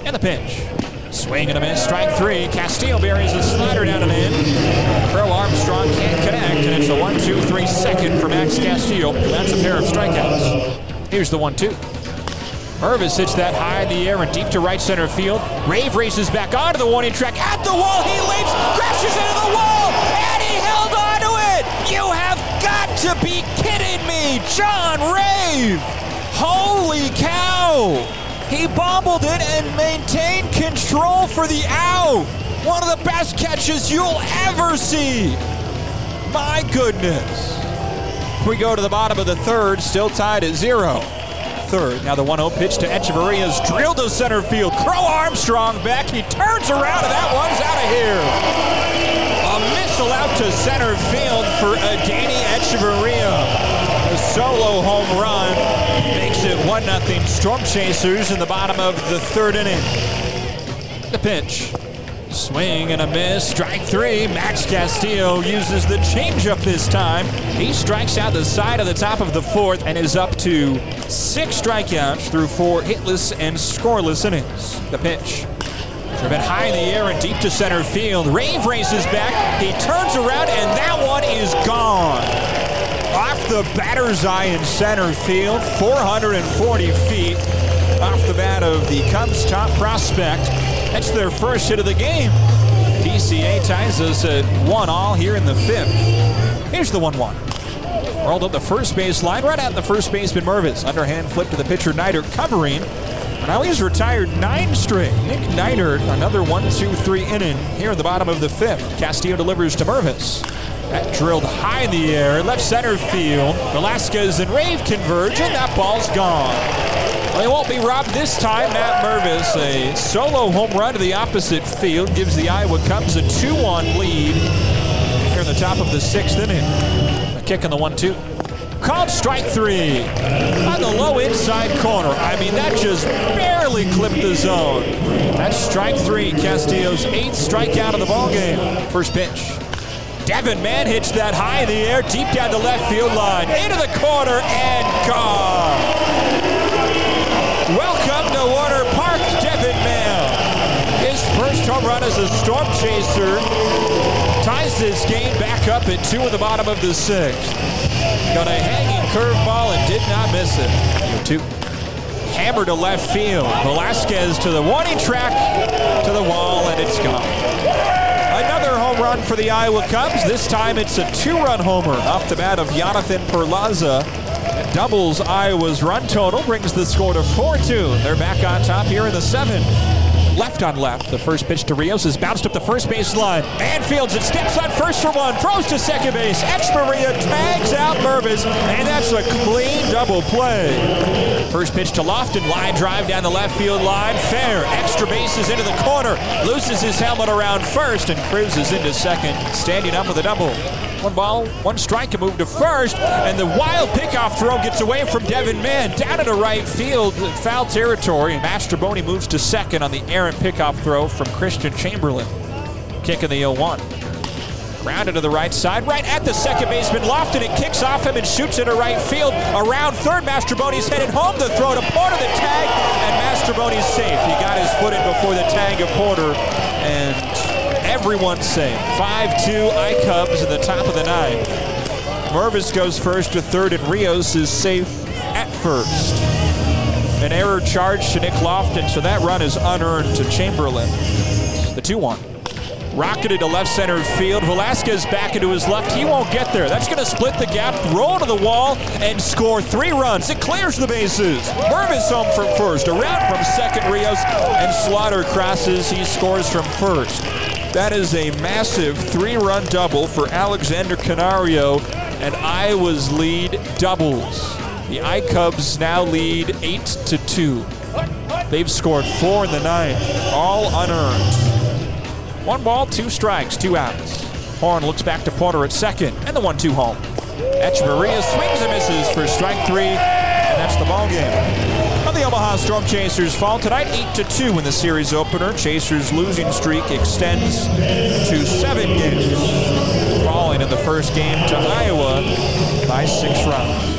And the pitch. Swing and a miss, strike three. Castillo buries a slider down and in. Crow Armstrong can't connect, and it's a 1-2-3 second for Max Castillo. That's a pair of strikeouts. Here's the 1-2. Mervis hits that high in the air and deep to right center field. Rave races back onto the warning track. At the wall, he leaps, crashes into the wall, and he held on to it! You have got to be kidding me, John Rave! Holy cow! He bobbled it and maintained control for the out! One of the best catches you'll ever see! My goodness. We go to the bottom of the third, still tied at 0. Third. Now the 1-0 pitch to Echeverria's drilled to center field. Crow Armstrong back. He turns around and that one's out of here. A missile out to center field for Danny Echeverria. A solo home run makes it 1-0 Storm Chasers in the bottom of the third inning. The pitch. Swing and a miss. Strike three. Max Castillo uses the changeup this time. He strikes out the side of the top of the fourth and is up to 6 strikeouts through 4 hitless and scoreless innings. The pitch. Driven high in the air and deep to center field. Rave races back. He turns around and that one is gone. Off the batter's eye in center field. 440 feet off the bat of the Cubs' top prospect. That's their first hit of the game. PCA ties us at 1-1 here in the 5th. Here's the 1-1. Rolled up the first base line, right out the first baseman Mervis. Underhand flip to the pitcher Neidert, covering. Now he's retired 9 straight. Nick Neidert, another 1-2-3 inning here in the bottom of the 5th. Castillo delivers to Mervis. That drilled high in the air, left center field. Velasquez and Rave converge, and that ball's gone. They won't be robbed this time. Matt Mervis, a solo home run to the opposite field, gives the Iowa Cubs a 2-1 lead here in the top of the 6th inning. A kick in the 1-2. Called strike three on the low inside corner. I mean, that just barely clipped the zone. That's strike three, Castillo's 8th strikeout of the ballgame. First pitch. Devin Mann hits that high in the air, deep down the left field line, into the corner, and gone. Welcome to Werner Park, Devin Mann. His first home run as a Storm Chaser ties this game back up at 2 in the bottom of the 6th. Got a hanging curveball and did not miss it. 2. Hammer to left field. Velasquez to the warning track, to the wall, and it's gone. Another home run for the Iowa Cubs. This time it's a 2-run homer off the bat of Jonathan Perlaza. Doubles Iowa's run total, brings the score to 4-2. They're back on top here in the 7th. Left on left, the first pitch to Rios is bounced up the first baseline. Man fields it, steps on first for 1, throws to second base. Echeverria tags out Mervis, and that's a clean double play. First pitch to Lofton, line drive down the left field line, fair. Extra bases into the corner, loses his helmet around first and cruises into second, standing up with a double. 1 ball, 1 strike, a move to first, and the wild pickoff throw gets away from Devin Mann. Down into right field, foul territory, and Mastrobuoni moves to second on the errant pickoff throw from Christian Chamberlain. Kick in the 0-1. Grounded to the right side, right at the second baseman Lofton. It kicks off him and shoots into right field. Around third, Mastrobuoni's headed home. The throw to Porter, the tag, and Mastrobuoni's safe. He got his foot in before the tag of Porter, and everyone's safe. 5-2 I-Cubs in the top of the 9th. Mervis goes first to third, and Rios is safe at first. An error charge to Nick Lofton, so that run is unearned to Chamberlain. The 2-1. Rocketed to left center field. Velasquez back into his left. He won't get there. That's going to split the gap, roll to the wall, and score 3 runs. It clears the bases. Mervis home from first. Around from second, Rios, and Slaughter crosses. He scores from first. That is a massive 3-run double for Alexander Canario, and Iowa's lead doubles. The I-Cubs now lead 8-2. They've scored 4 in the 9th, all unearned. 1 ball, 2 strikes, 2 outs. Horn looks back to Porter at second, and the 1-2 home. Echeverria swings and misses for strike 3, and that's the ball game. The Omaha Storm Chasers fall tonight 8-2 in the series opener. Chasers' losing streak extends to 7 games, falling in the first game to Iowa by 6 runs.